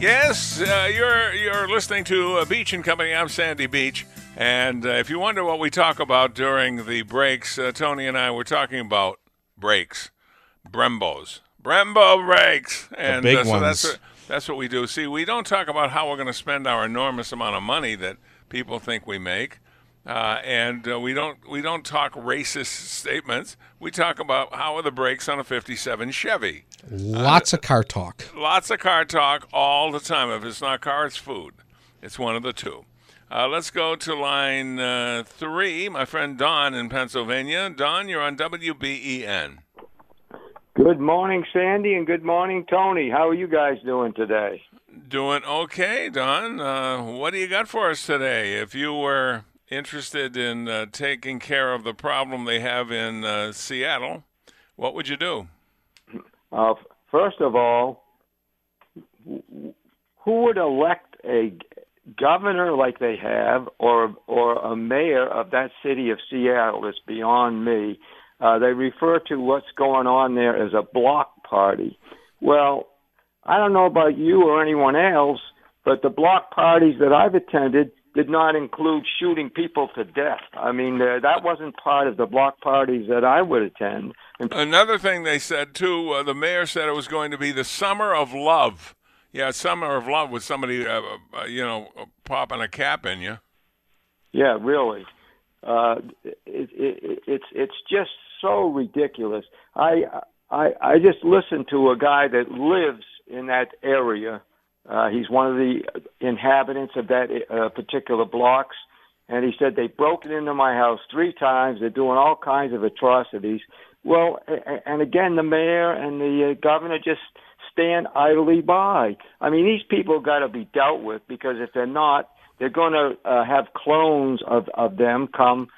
Yes, you're listening to Beach and Company. I'm Sandy Beach, and if you wonder what we talk about during the breaks, Tony and I were talking about brakes, Brembo brakes, and the big ones. That's what we do. See, we don't talk about how we're going to spend our enormous amount of money that people think we make, and we don't talk racist statements. We talk about how are the brakes on a '57 Chevy. Lots of car talk. Lots of car talk all the time. If it's not car, it's food. It's one of the two. Let's go to line three. My friend Don in Pennsylvania. Don, you're on WBEN. Good morning, Sandy, and good morning, Tony. How are you guys doing today? Doing okay, Don. What do you got for us today? If you were interested in taking care of the problem they have in Seattle, what would you do? First of all, who would elect a governor like they have or a mayor of that city of Seattle? It's beyond me. They refer to what's going on there as a block party. Well, I don't know about you or anyone else, but the block parties that I've attended did not include shooting people to death. I mean, that wasn't part of the block parties that I would attend. Another thing they said, too, the mayor said it was going to be the summer of love. Yeah, summer of love with somebody, popping a cap in you. Yeah, really. It's just so ridiculous. I just listened to a guy that lives in that area. He's one of the inhabitants of that particular blocks, and he said they've broken into my house 3 times. They're doing all kinds of atrocities. Well, and again, the mayor and the governor just stand idly by. I mean, these people got to be dealt with, because if they're not, they're going to have clones of them come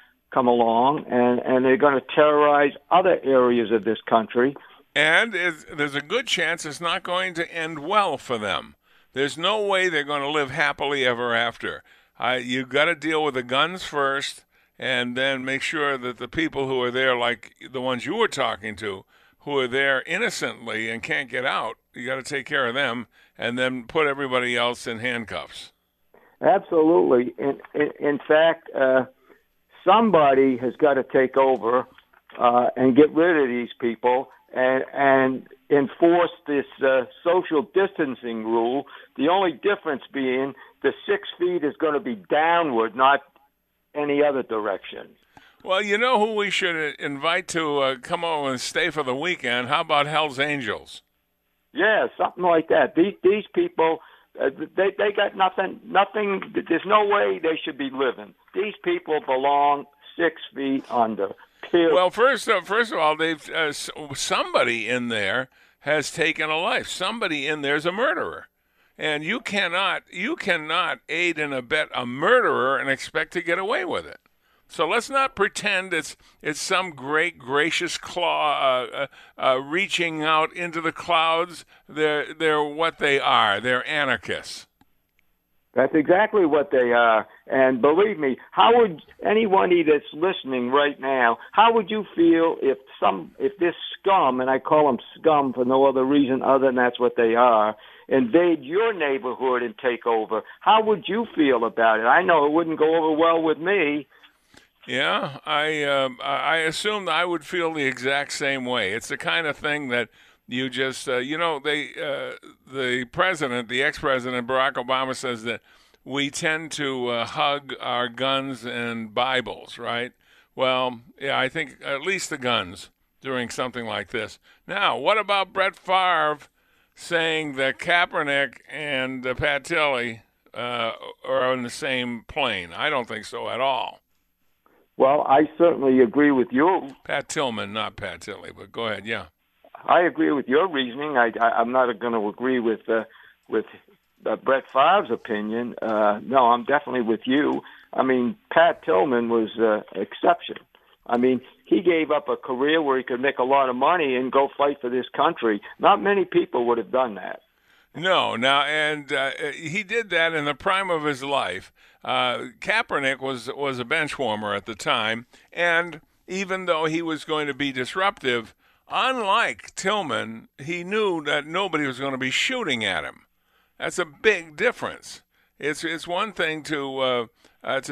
along, and they're going to terrorize other areas of this country. And there's a good chance it's not going to end well for them. There's no way they're going to live happily ever after. You've got to deal with the guns first, and then make sure that the people who are there, like the ones you were talking to, who are there innocently and can't get out, you got to take care of them, and then put everybody else in handcuffs. Absolutely. In fact, somebody has got to take over and get rid of these people and enforce this social distancing rule. The only difference being the 6 feet is going to be downward, not any other direction. Well, you know who we should invite to come over and stay for the weekend? How about Hell's Angels? Yeah, something like that. These people, they got nothing. There's no way they should be living. These people belong 6 feet under. Well, first of all, they've somebody in there has taken a life. Somebody in there's a murderer, and you cannot aid and abet a murderer and expect to get away with it. So let's not pretend it's some great gracious claw reaching out into the clouds. They're what they are. They're anarchists. That's exactly what they are. And believe me, how would anybody that's listening right now, how would you feel if this scum, and I call them scum for no other reason other than that's what they are, invade your neighborhood and take over, how would you feel about it? I know it wouldn't go over well with me. Yeah, I assume that I would feel the exact same way. It's the kind of thing that you just, the president, the ex-president, Barack Obama, says that we tend to hug our guns and Bibles, right? Well, yeah, I think at least the guns during something like this. Now, what about Brett Favre saying that Kaepernick and Pat Tillman are on the same plane? I don't think so at all. Well, I certainly agree with you. Pat Tillman, not Pat Tillman, but go ahead, yeah. I agree with your reasoning. I'm not going to agree with Brett Favre's opinion. No, I'm definitely with you. I mean, Pat Tillman was an exception. I mean, he gave up a career where he could make a lot of money and go fight for this country. Not many people would have done that. No, now, and he did that in the prime of his life. Kaepernick was a bench warmer at the time, and even though he was going to be disruptive, unlike Tillman, he knew that nobody was going to be shooting at him. That's a big difference. It's one thing to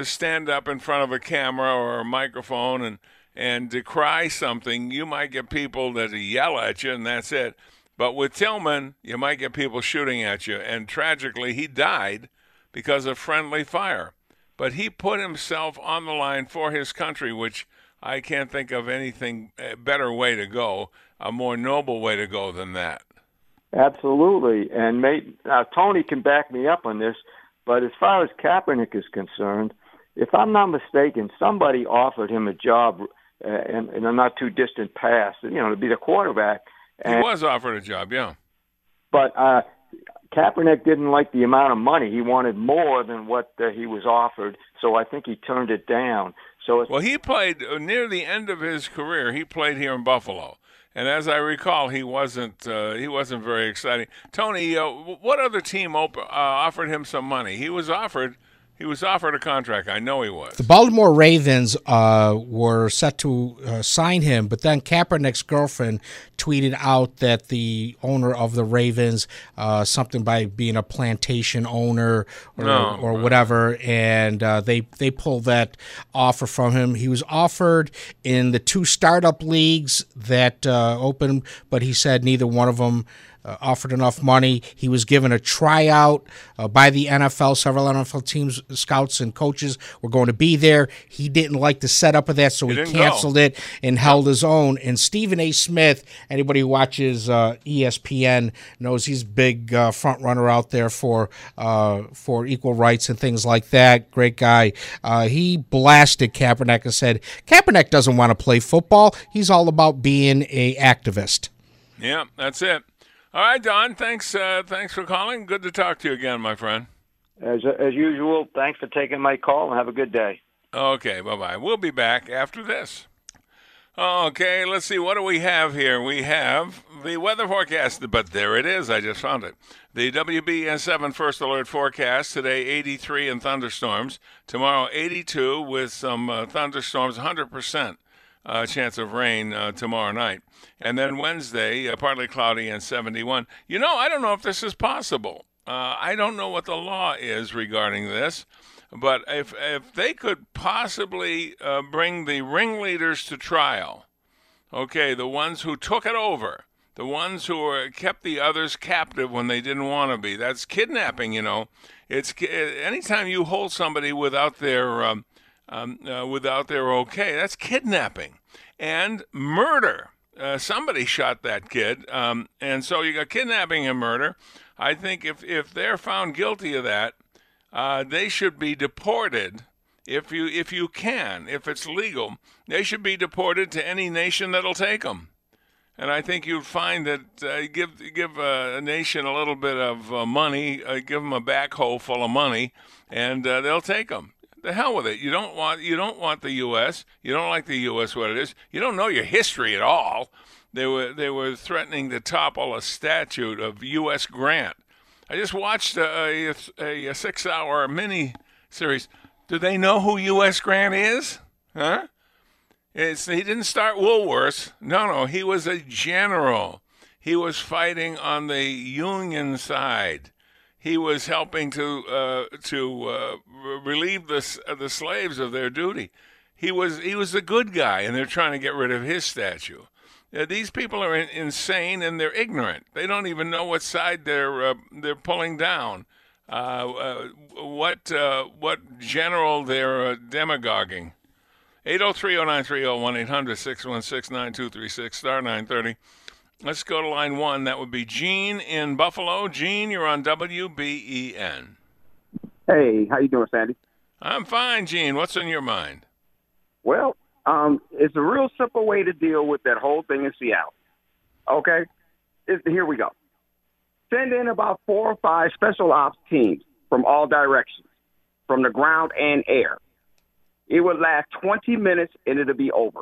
stand up in front of a camera or a microphone and decry something. You might get people that yell at you, and that's it. But with Tillman, you might get people shooting at you. And tragically, he died because of friendly fire. But he put himself on the line for his country, which I can't think of anything better way to go, a more noble way to go than that. Absolutely. And Tony can back me up on this, but as far as Kaepernick is concerned, if I'm not mistaken, somebody offered him a job in a not too distant past, to be the quarterback. And, he was offered a job, yeah. But Kaepernick didn't like the amount of money. He wanted more than what he was offered, so I think he turned it down. Well, he played near the end of his career. He played here in Buffalo, and as I recall, he wasn't very exciting. Tony, what other team offered him some money? He was offered a contract. I know he was. The Baltimore Ravens were set to sign him, but then Kaepernick's girlfriend tweeted out that the owner of the Ravens, something by being a plantation owner or whatever, and they pulled that offer from him. He was offered in the two startup leagues that opened, but he said neither one of them offered enough money. He was given a tryout by the NFL. Several NFL teams, scouts, and coaches were going to be there. He didn't like the setup of that, so he canceled it and held his own. And Stephen A. Smith, anybody who watches ESPN knows he's a big front runner out there for equal rights and things like that. Great guy. He blasted Kaepernick and said, Kaepernick doesn't want to play football. He's all about being an activist. Yeah, that's it. All right, Don, thanks for calling. Good to talk to you again, my friend. As usual, thanks for taking my call, and have a good day. Okay, bye-bye. We'll be back after this. Okay, let's see. What do we have here? We have the weather forecast, but there it is. I just found it. The WBEN 7 First Alert forecast, today 83 and thunderstorms. Tomorrow 82 with some thunderstorms, 100%. Chance of rain tomorrow night. And then Wednesday, partly cloudy and 71. I don't know if this is possible. I don't know what the law is regarding this, but if they could possibly bring the ringleaders to trial, okay, the ones who took it over, the ones who kept the others captive when they didn't want to be, that's kidnapping, It's anytime you hold somebody without their... without their okay. That's kidnapping and murder. Somebody shot that kid. And so you got kidnapping and murder. I think if they're found guilty of that, they should be deported. If you can, if it's legal, they should be deported to any nation that'll take them. And I think you'd find that give a nation a little bit of money, give them a backhoe full of money, and they'll take them. The hell with it. You don't want the U.S. You don't like the U.S. what it is. You don't know your history at all. They were threatening to topple a statue of U.S. Grant. I just watched a 6-hour mini series. Do they know who U.S. Grant is? Huh? He didn't start Woolworths. No, he was a general. He was fighting on the Union side. He was helping to relieve the slaves of their duty. He was the good guy, and they're trying to get rid of his statue. These people are insane, and they're ignorant. They don't even know what side they're pulling down. What general they're demagoguing. 803-0930-1800-616-9236 *930. Let's go to line one. That would be Gene in Buffalo. Gene, you're on WBEN. Hey, how you doing, Sandy? I'm fine, Gene. What's on your mind? Well, it's a real simple way to deal with that whole thing in Seattle. Okay? Here we go. Send in about 4 or 5 special ops teams from all directions, from the ground and air. It would last 20 minutes, and it'll be over.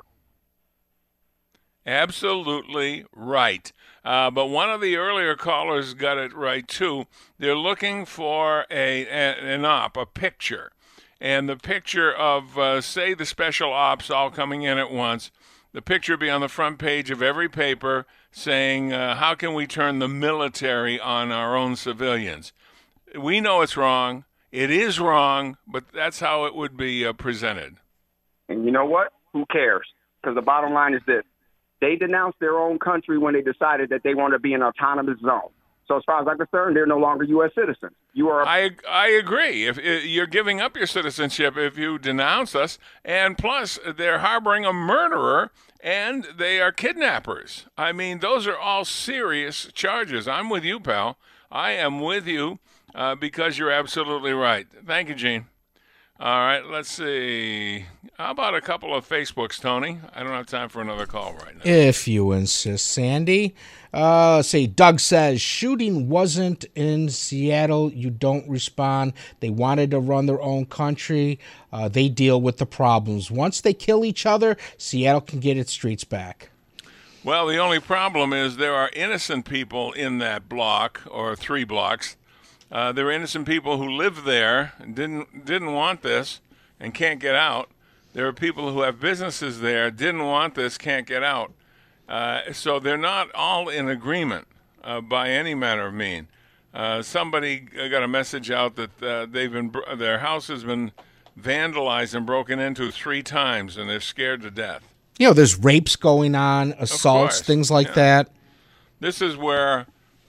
Absolutely right. But one of the earlier callers got it right, too. They're looking for a picture. And the picture of, say, the special ops all coming in at once, the picture be on the front page of every paper saying, how can we turn the military on our own civilians? We know it's wrong. It is wrong, but that's how it would be presented. And you know what? Who cares? Because the bottom line is this. They denounced their own country when they decided that they want to be an autonomous zone. So as far as I'm concerned, they're no longer U.S. citizens. You are. I agree. If you're giving up your citizenship if you denounce us, and plus they're harboring a murderer and they are kidnappers. I mean, those are all serious charges. I'm with you, pal. I am with you because you're absolutely right. Thank you, Gene. All right, let's see. How about a couple of Facebooks, Tony? I don't have time for another call right now. If you insist, Sandy. Let's see. Doug says, shooting wasn't in Seattle. You don't respond. They wanted to run their own country. They deal with the problems. Once they kill each other, Seattle can get its streets back. Well, the only problem is there are innocent people in that block or 3 blocks. There are innocent people who live there and didn't want this and can't get out. There are people who have businesses there, didn't want this, can't get out. So they're not all in agreement by any manner of mean. Somebody got a message out that their house has been vandalized and broken into 3 times, and they're scared to death. You know, there's rapes going on, assaults, things like that. This is where...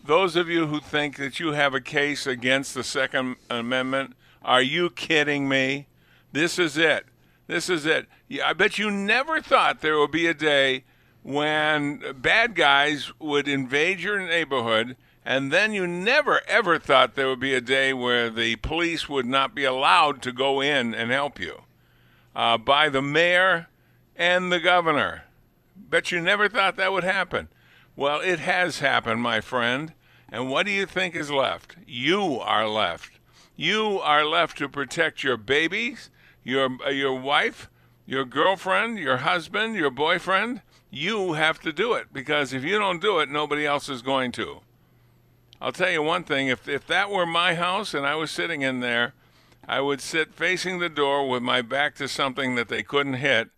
Those of you who think that you have a case against the Second Amendment, are you kidding me? This is it. This is it. I bet you never thought there would be a day when bad guys would invade your neighborhood, and then you never, ever thought there would be a day where the police would not be allowed to go in and help you by the mayor and the governor. Bet you never thought that would happen. Well, it has happened, my friend. And what do you think is left? You are left. You are left to protect your babies, your wife, your girlfriend, your husband, your boyfriend. You have to do it, because if you don't do it, nobody else is going to. I'll tell you one thing. If that were my house and I was sitting in there, I would sit facing the door with my back to something that they couldn't hit,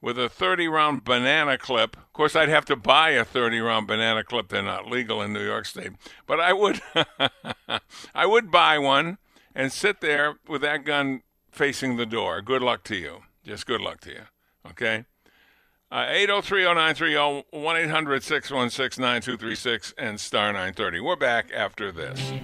with a 30-round banana clip. Of course, I'd have to buy a 30-round banana clip. They're not legal in New York State. But I would I would buy one and sit there with that gun facing the door. Good luck to you. Just good luck to you. Okay? 803-0930, 1-800-616-9236, and *930. We're back after this.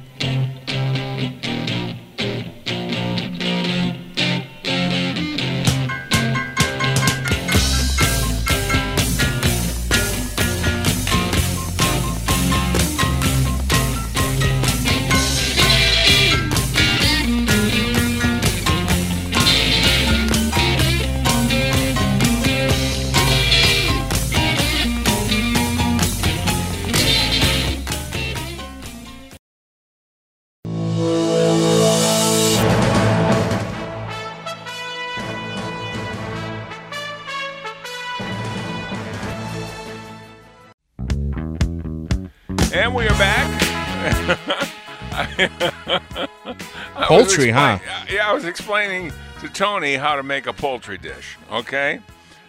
Poultry, huh? Yeah, I was explaining to Tony how to make a poultry dish, okay?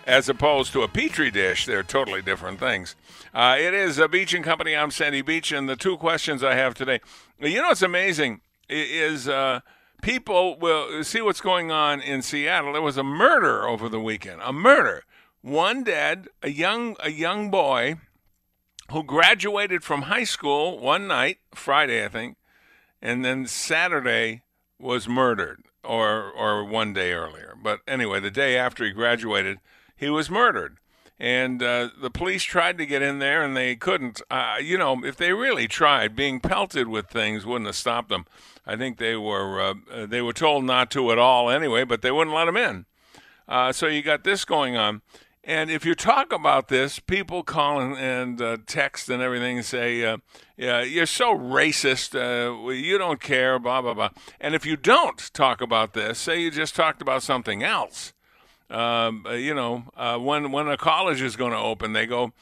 as opposed to a Petri dish. They're totally different things. It is a Beach & Company. I'm Sandy Beach, and the two questions I have today. You know what's amazing is people will see what's going on in Seattle. There was a murder over the weekend, a murder. One dead, a young boy who graduated from high school one night, Friday, I think, and then Saturday was murdered, or one day earlier. But anyway, the day after he graduated, he was murdered. And the police tried to get in there, and they couldn't. You know, if they really tried, being pelted with things wouldn't have stopped them. I think they were told not to at all anyway, but they wouldn't let them in. So you got this going on. And if you talk about this, people call and text and everything and say, yeah, you're so racist, you don't care, blah, blah, blah. And if you don't talk about this, say you just talked about something else, when a college is going to open, they go,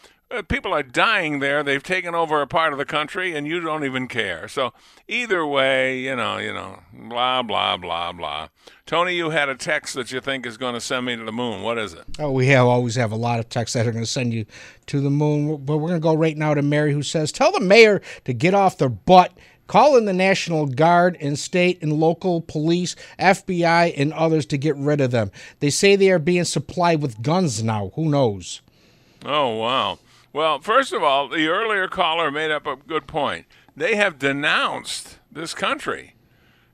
people are dying there. They've taken over a part of the country, and you don't even care. So either way, you know, blah, blah, blah, blah. Tony, you had a text that you think is going to send me to the moon. What is it? Oh, we always have a lot of texts that are going to send you to the moon. But we're going to go right now to Mary, who says, tell the mayor to get off their butt. Call in the National Guard and state and local police, FBI, and others to get rid of them. They say they are being supplied with guns now. Who knows? Oh, wow. Well, first of all, the earlier caller made up a good point. They have denounced this country.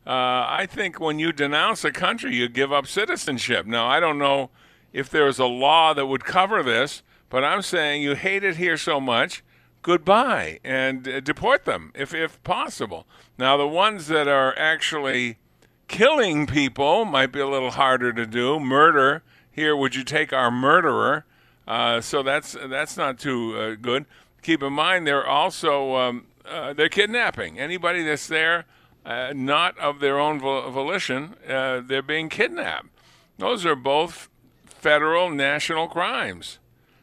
I think when you denounce a country, you give up citizenship. Now, I don't know if there's a law that would cover this, but I'm saying you hate it here so much, goodbye, and deport them if possible. Now, the ones that are actually killing people might be a little harder to do. Murder, here, would you take our murderer? So that's not too good. Keep in mind, they're also they're kidnapping anybody that's there, not of their own volition. They're being kidnapped. Those are both federal national crimes.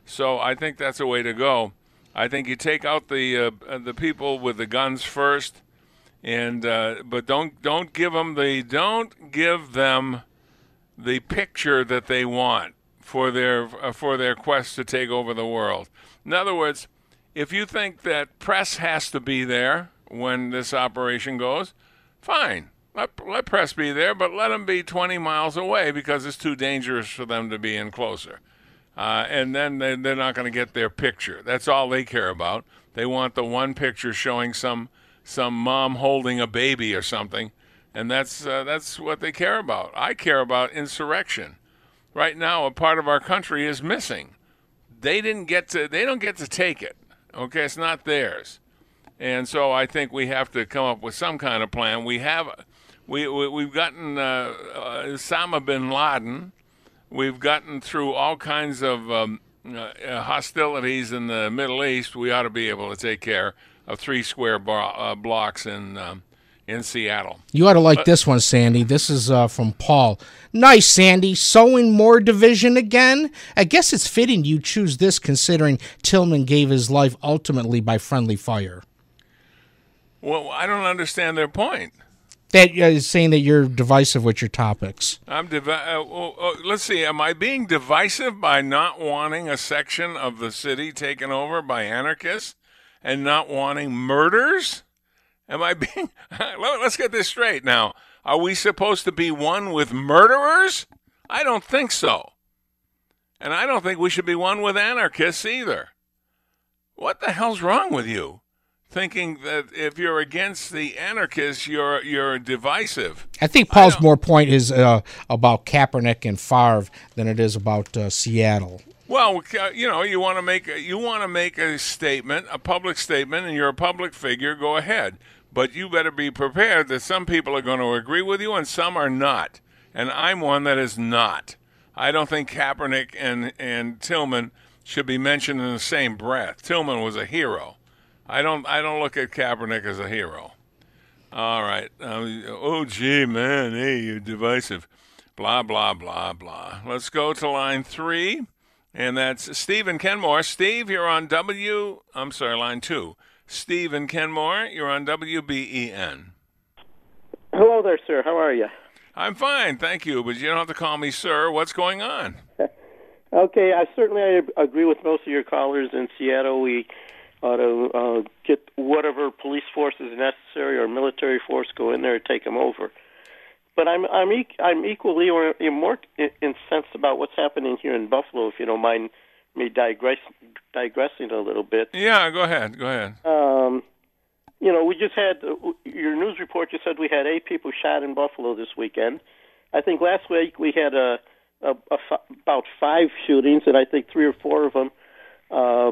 So I think that's a way to go. I think you take out the people with the guns first, and but don't give them the picture that they want for their quest to take over the world. In other words, if you think that press has to be there when this operation goes, fine, let press be there, but let them be 20 miles away because it's too dangerous for them to be in closer. And then they're not going to get their picture. That's all they care about. They want the one picture showing some mom holding a baby or something, and that's what they care about. I care about insurrection. Right now, a part of our country is missing. They don't get to take it. Okay, it's not theirs. And so I think we have to come up with some kind of plan. We've gotten Osama bin Laden. We've gotten through all kinds of hostilities in the Middle East. We ought to be able to take care of three square blocks in Seattle. You ought to like this one, Sandy. This is from Paul. Nice, Sandy. Sowing more division again? I guess it's fitting you choose this considering Tillman gave his life ultimately by friendly fire. Well, I don't understand their point. That is saying that you're divisive with your topics. Let's see. Am I being divisive by not wanting a section of the city taken over by anarchists and not wanting murders? Am I being – let's get this straight now. Are we supposed to be one with murderers? I don't think so. And I don't think we should be one with anarchists either. What the hell's wrong with you? Thinking that if you're against the anarchists, you're divisive. I think Paul's more point is about Kaepernick and Favre than it is about Seattle. Well, you know, you want to make a statement, a public statement, and you're a public figure. Go ahead, but you better be prepared that some people are going to agree with you and some are not. And I'm one that is not. I don't think Kaepernick and Tillman should be mentioned in the same breath. Tillman was a hero. I don't look at Kaepernick as a hero. All right. Oh, gee, man, hey, you're divisive. Blah blah blah blah. Let's go to line 3. And that's Steve in Kenmore. Steve, you're on line 2. Steve in Kenmore, you're on WBEN. Hello there, sir. How are you? I'm fine, thank you. But you don't have to call me sir. What's going on? Okay, I agree with most of your callers. In Seattle, we ought to get whatever police force is necessary or military force, go in there and take them over. But I'm equally or more incensed about what's happening here in Buffalo, if you don't mind me digressing a little bit. Yeah, go ahead. You know, we just had your news report. You said we had 8 people shot in Buffalo this weekend. I think last week we had about 5 shootings, and I think 3 or 4 of them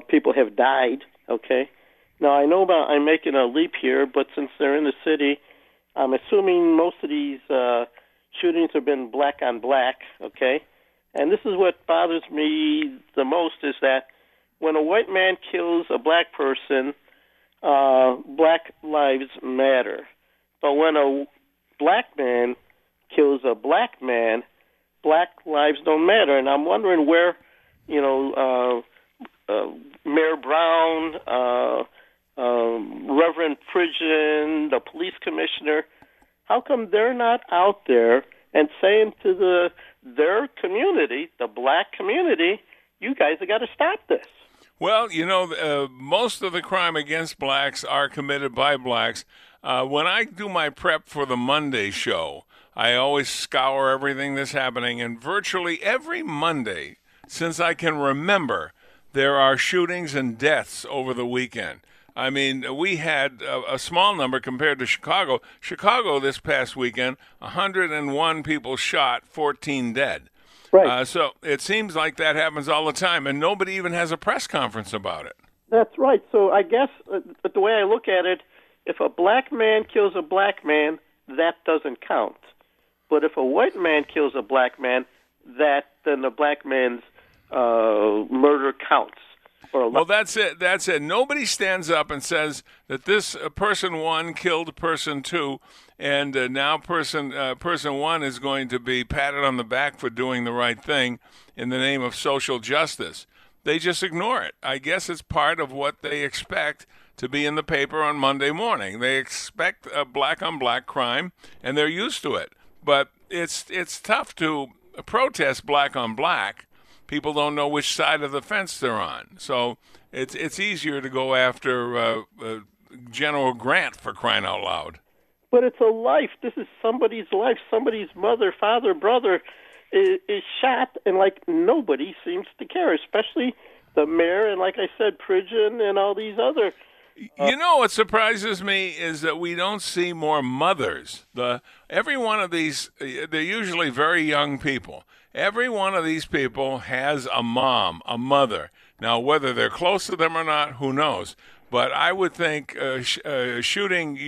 people have died. Okay. Now I'm making a leap here, but since they're in the city, I'm assuming most of these shootings have been black on black. Okay. And this is what bothers me the most, is that when a white man kills a black person, black lives matter. But when a black man kills a black man, black lives don't matter. And I'm wondering where, you know, Mayor Brown, Reverend Pridgen, the police commissioner, how come they're not out there and saying to their community, the black community, you guys have got to stop this? Well, you know, most of the crime against blacks are committed by blacks. When I do my prep for the Monday show, I always scour everything that's happening, and virtually every Monday since I can remember, there are shootings and deaths over the weekend. I mean, we had a small number compared to Chicago. Chicago this past weekend, 101 people shot, 14 dead. Right. So it seems like that happens all the time, and nobody even has a press conference about it. That's right. So I guess the way I look at it, if a black man kills a black man, that doesn't count. But if a white man kills a black man, then the black man's murder counts. Well, that's it. Nobody stands up and says that this person 1 killed person 2, and now person 1 is going to be patted on the back for doing the right thing in the name of social justice. They just ignore it. I guess it's part of what they expect to be in the paper on Monday morning. They expect a black-on-black crime, and they're used to it. But it's tough to protest black-on-black. People don't know which side of the fence they're on. So it's easier to go after General Grant, for crying out loud. But it's a life. This is somebody's life. Somebody's mother, father, brother is shot, and, like, nobody seems to care, especially the mayor and, like I said, Pridgen and all these other. You know what surprises me is that we don't see more mothers. Every one of these, they're usually very young people. Every one of these people has a mom, a mother. Now, whether they're close to them or not, who knows? But I would think shooting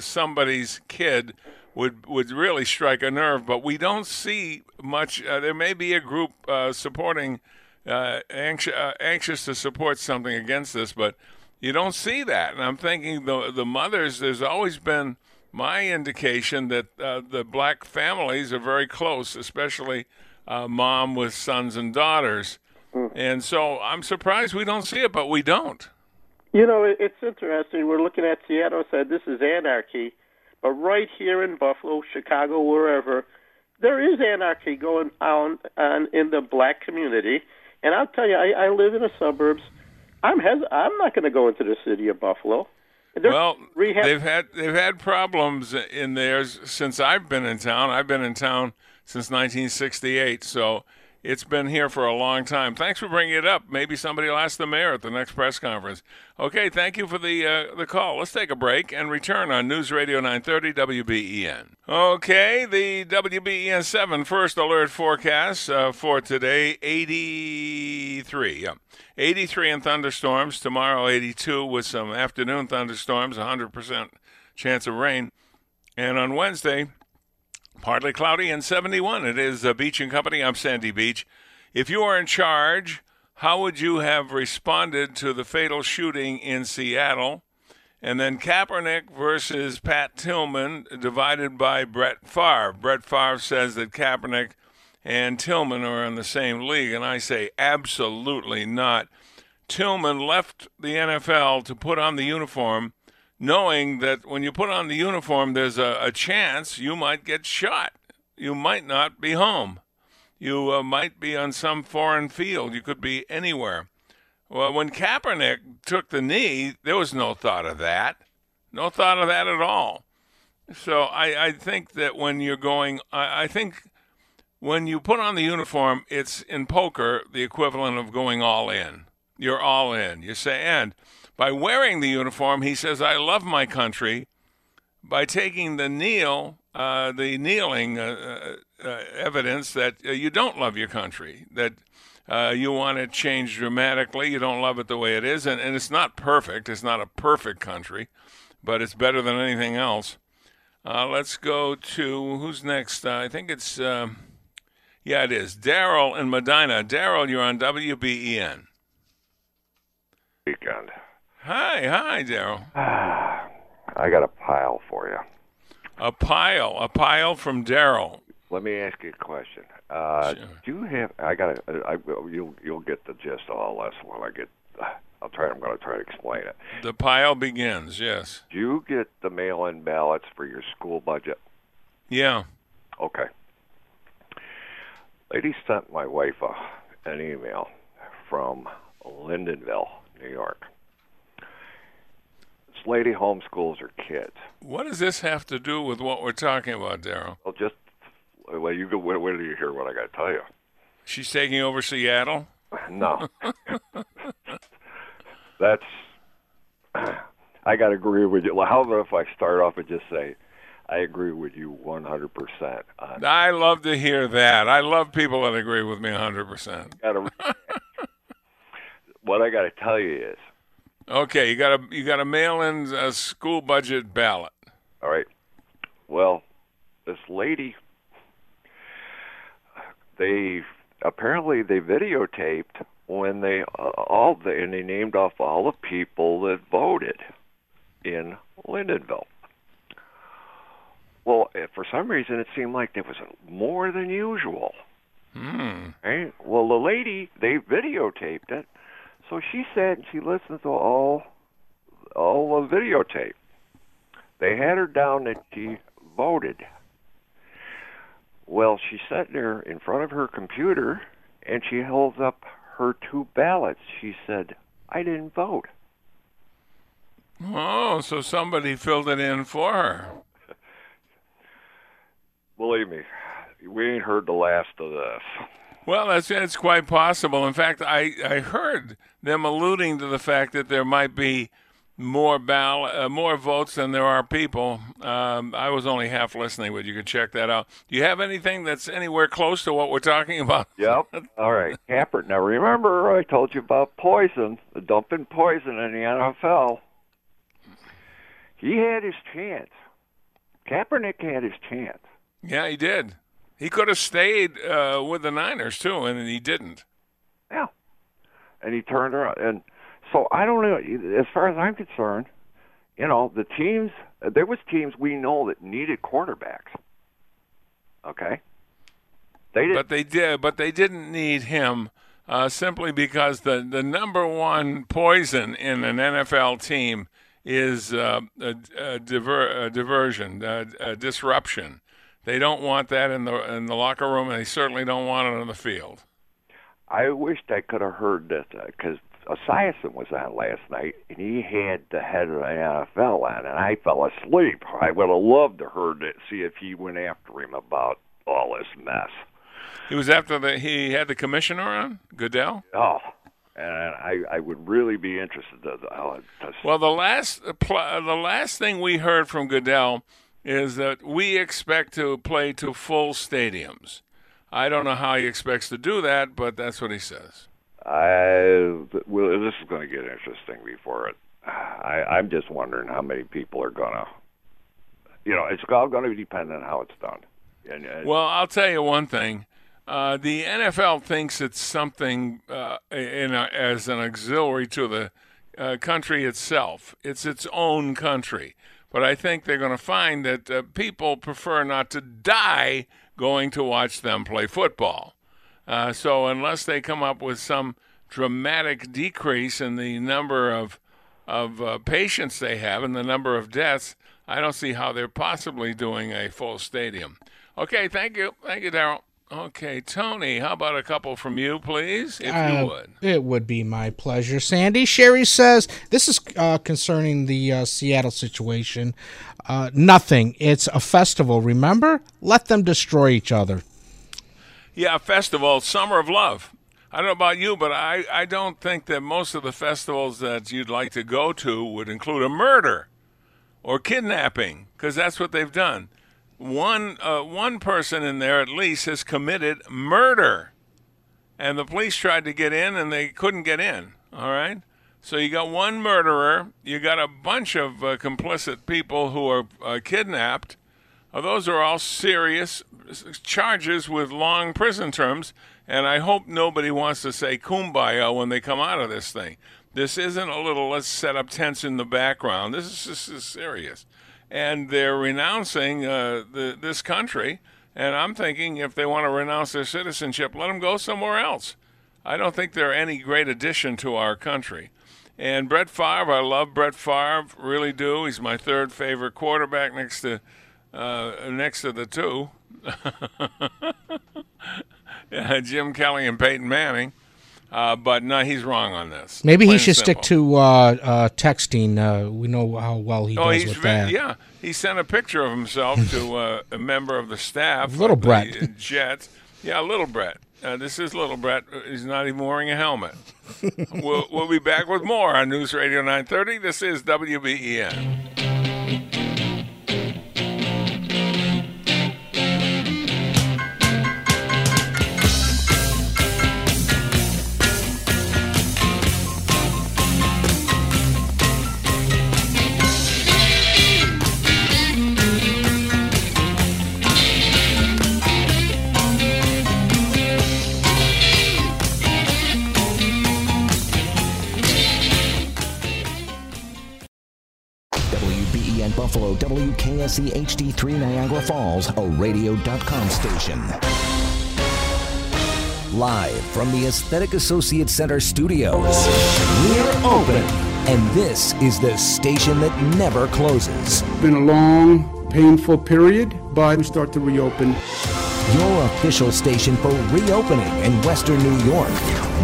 somebody's kid would really strike a nerve. But we don't see much. There may be a group supporting, anxious to support something against this, but you don't see that. And I'm thinking the mothers, there's always been my indication that the black families are very close, especially mom with sons and daughters. And so I'm surprised we don't see it, but we don't. You know, it's interesting. We're looking at Seattle, said this is anarchy. But right here in Buffalo, Chicago, wherever, there is anarchy going on in the black community. And I'll tell you, I live in the suburbs. I'm not going to go into the city of Buffalo. Well, they've had problems in theirs since I've been in town. I've been in town since 1968, so it's been here for a long time. Thanks for bringing it up. Maybe somebody will ask the mayor at the next press conference. Okay, thank you for the call. Let's take a break and return on News Radio 930 WBEN. Okay, the WBEN 7 First Alert forecast for today, 83. Yeah. 83 in thunderstorms. Tomorrow, 82 with some afternoon thunderstorms, 100% chance of rain. And on Wednesday, partly cloudy and 71. It is Beach and Company. I'm Sandy Beach. If you are in charge, how would you have responded to the fatal shooting in Seattle? And then Kaepernick versus Pat Tillman, divided by Brett Favre. Brett Favre says that Kaepernick and Tillman are in the same league, and I say absolutely not. Tillman left the NFL to put on the uniform, knowing that when you put on the uniform, there's a chance you might get shot. You might not be home. You might be on some foreign field. You could be anywhere. Well, when Kaepernick took the knee, there was no thought of that. No thought of that at all. So I think that when you're going, I think when you put on the uniform, it's in poker the equivalent of going all in. You're all in. You say, and by wearing the uniform, he says, I love my country. By taking the kneeling evidence that you don't love your country, that you want to change dramatically. You don't love it the way it is. And it's not perfect. It's not a perfect country, but it's better than anything else. Let's go to who's next? I think it's, yeah, it is. Daryl in Medina. Daryl, you're on WBEN. Weekend. Hi, Daryl. I got a pile for you. A pile from Daryl. Let me ask you a question. Sure. You'll get the gist of all this when I get. I'm going to try to explain it. The pile begins. Yes. Do you get the mail-in ballots for your school budget? Yeah. Okay. Lady sent my wife an email from Lindenville, New York. This lady homeschools her kids. What does this have to do with what we're talking about, Daryl? Well, you go. Where do you hear what I got to tell you? She's taking over Seattle? No. I got to agree with you. Well, how about if I start off and just say, I agree with you 100%. I love to hear that. I love people that agree with me 100%. What I got to tell you is, okay, you got to mail in a school budget ballot. All right. Well, this lady, they videotaped when and they named off all the people that voted in Lindenville. Well, for some reason, it seemed like there was more than usual. Right? Well, the lady, they videotaped it. So she said she listened to all the videotape. They had her down that she voted. Well, she sat there in front of her computer, and she holds up her two ballots. She said, I didn't vote. Oh, so somebody filled it in for her. Believe me, we ain't heard the last of this. Well, that's quite possible. In fact, I heard them alluding to the fact that there might be more votes than there are people. I was only half listening, but you can check that out. Do you have anything that's anywhere close to what we're talking about? Yep. All right. Kaepernick. Now, remember I told you about poison, the dumping poison in the NFL. He had his chance. Kaepernick had his chance. Yeah, he did. He could have stayed with the Niners, too, and he didn't. Yeah. And he turned around. And so I don't know. As far as I'm concerned, the teams, there was teams we know that needed quarterbacks. Okay? But they didn't need him simply because the number one poison in an NFL team is diversion, disruption. They don't want that in the locker room, and they certainly don't want it on the field. I wished I could have heard this, because Esiason was on last night, and he had the head of the NFL on, and I fell asleep. I would have loved to heard it, see if he went after him about all this mess. He was after he had the commissioner on, Goodell? Oh, and I would really be interested. Well, the last thing we heard from Goodell is that we expect to play to full stadiums. I don't know how he expects to do that, but that's what he says. This is going to get interesting before it. I'm just wondering how many people are going to, it's all going to depend on how it's done. Well, I'll tell you one thing. The NFL thinks it's something as an auxiliary to the country itself. It's its own country. But I think they're going to find that people prefer not to die going to watch them play football. So unless they come up with some dramatic decrease in the number of patients they have and the number of deaths, I don't see how they're possibly doing a full stadium. Okay, thank you. Thank you, Daryl. Okay, Tony, how about a couple from you, please, if you would? It would be my pleasure, Sandy. Sherry says, this is concerning the Seattle situation. Nothing. It's a festival, remember? Let them destroy each other. Yeah, festival, Summer of Love. I don't know about you, but I don't think that most of the festivals that you'd like to go to would include a murder or kidnapping, because that's what they've done. One person in there, at least, has committed murder. And the police tried to get in, and they couldn't get in, all right? So you got one murderer. You got a bunch of complicit people who are kidnapped. Those are all serious charges with long prison terms, and I hope nobody wants to say kumbaya when they come out of this thing. This isn't a little, let's set up tents in the background. This is serious. And they're renouncing this country. And I'm thinking if they want to renounce their citizenship, let them go somewhere else. I don't think they're any great addition to our country. And Brett Favre, I love Brett Favre, really do. He's my third favorite quarterback next to the two. Jim Kelly and Peyton Manning. But no, he's wrong on this. Maybe he should stick to texting. We know how well he does with that. Yeah, he sent a picture of himself to a member of the staff. Little Brett. The Jets. Yeah, Little Brett. This is Little Brett. He's not even wearing a helmet. We'll be back with more on News Radio 930. This is WBEN. WKSE HD3 Niagara Falls, a radio.com station. Live from the Aesthetic Associates Center studios, we're open, and this is the station that never closes. It's been a long, painful period, but we start to reopen. Your official station for reopening in Western New York,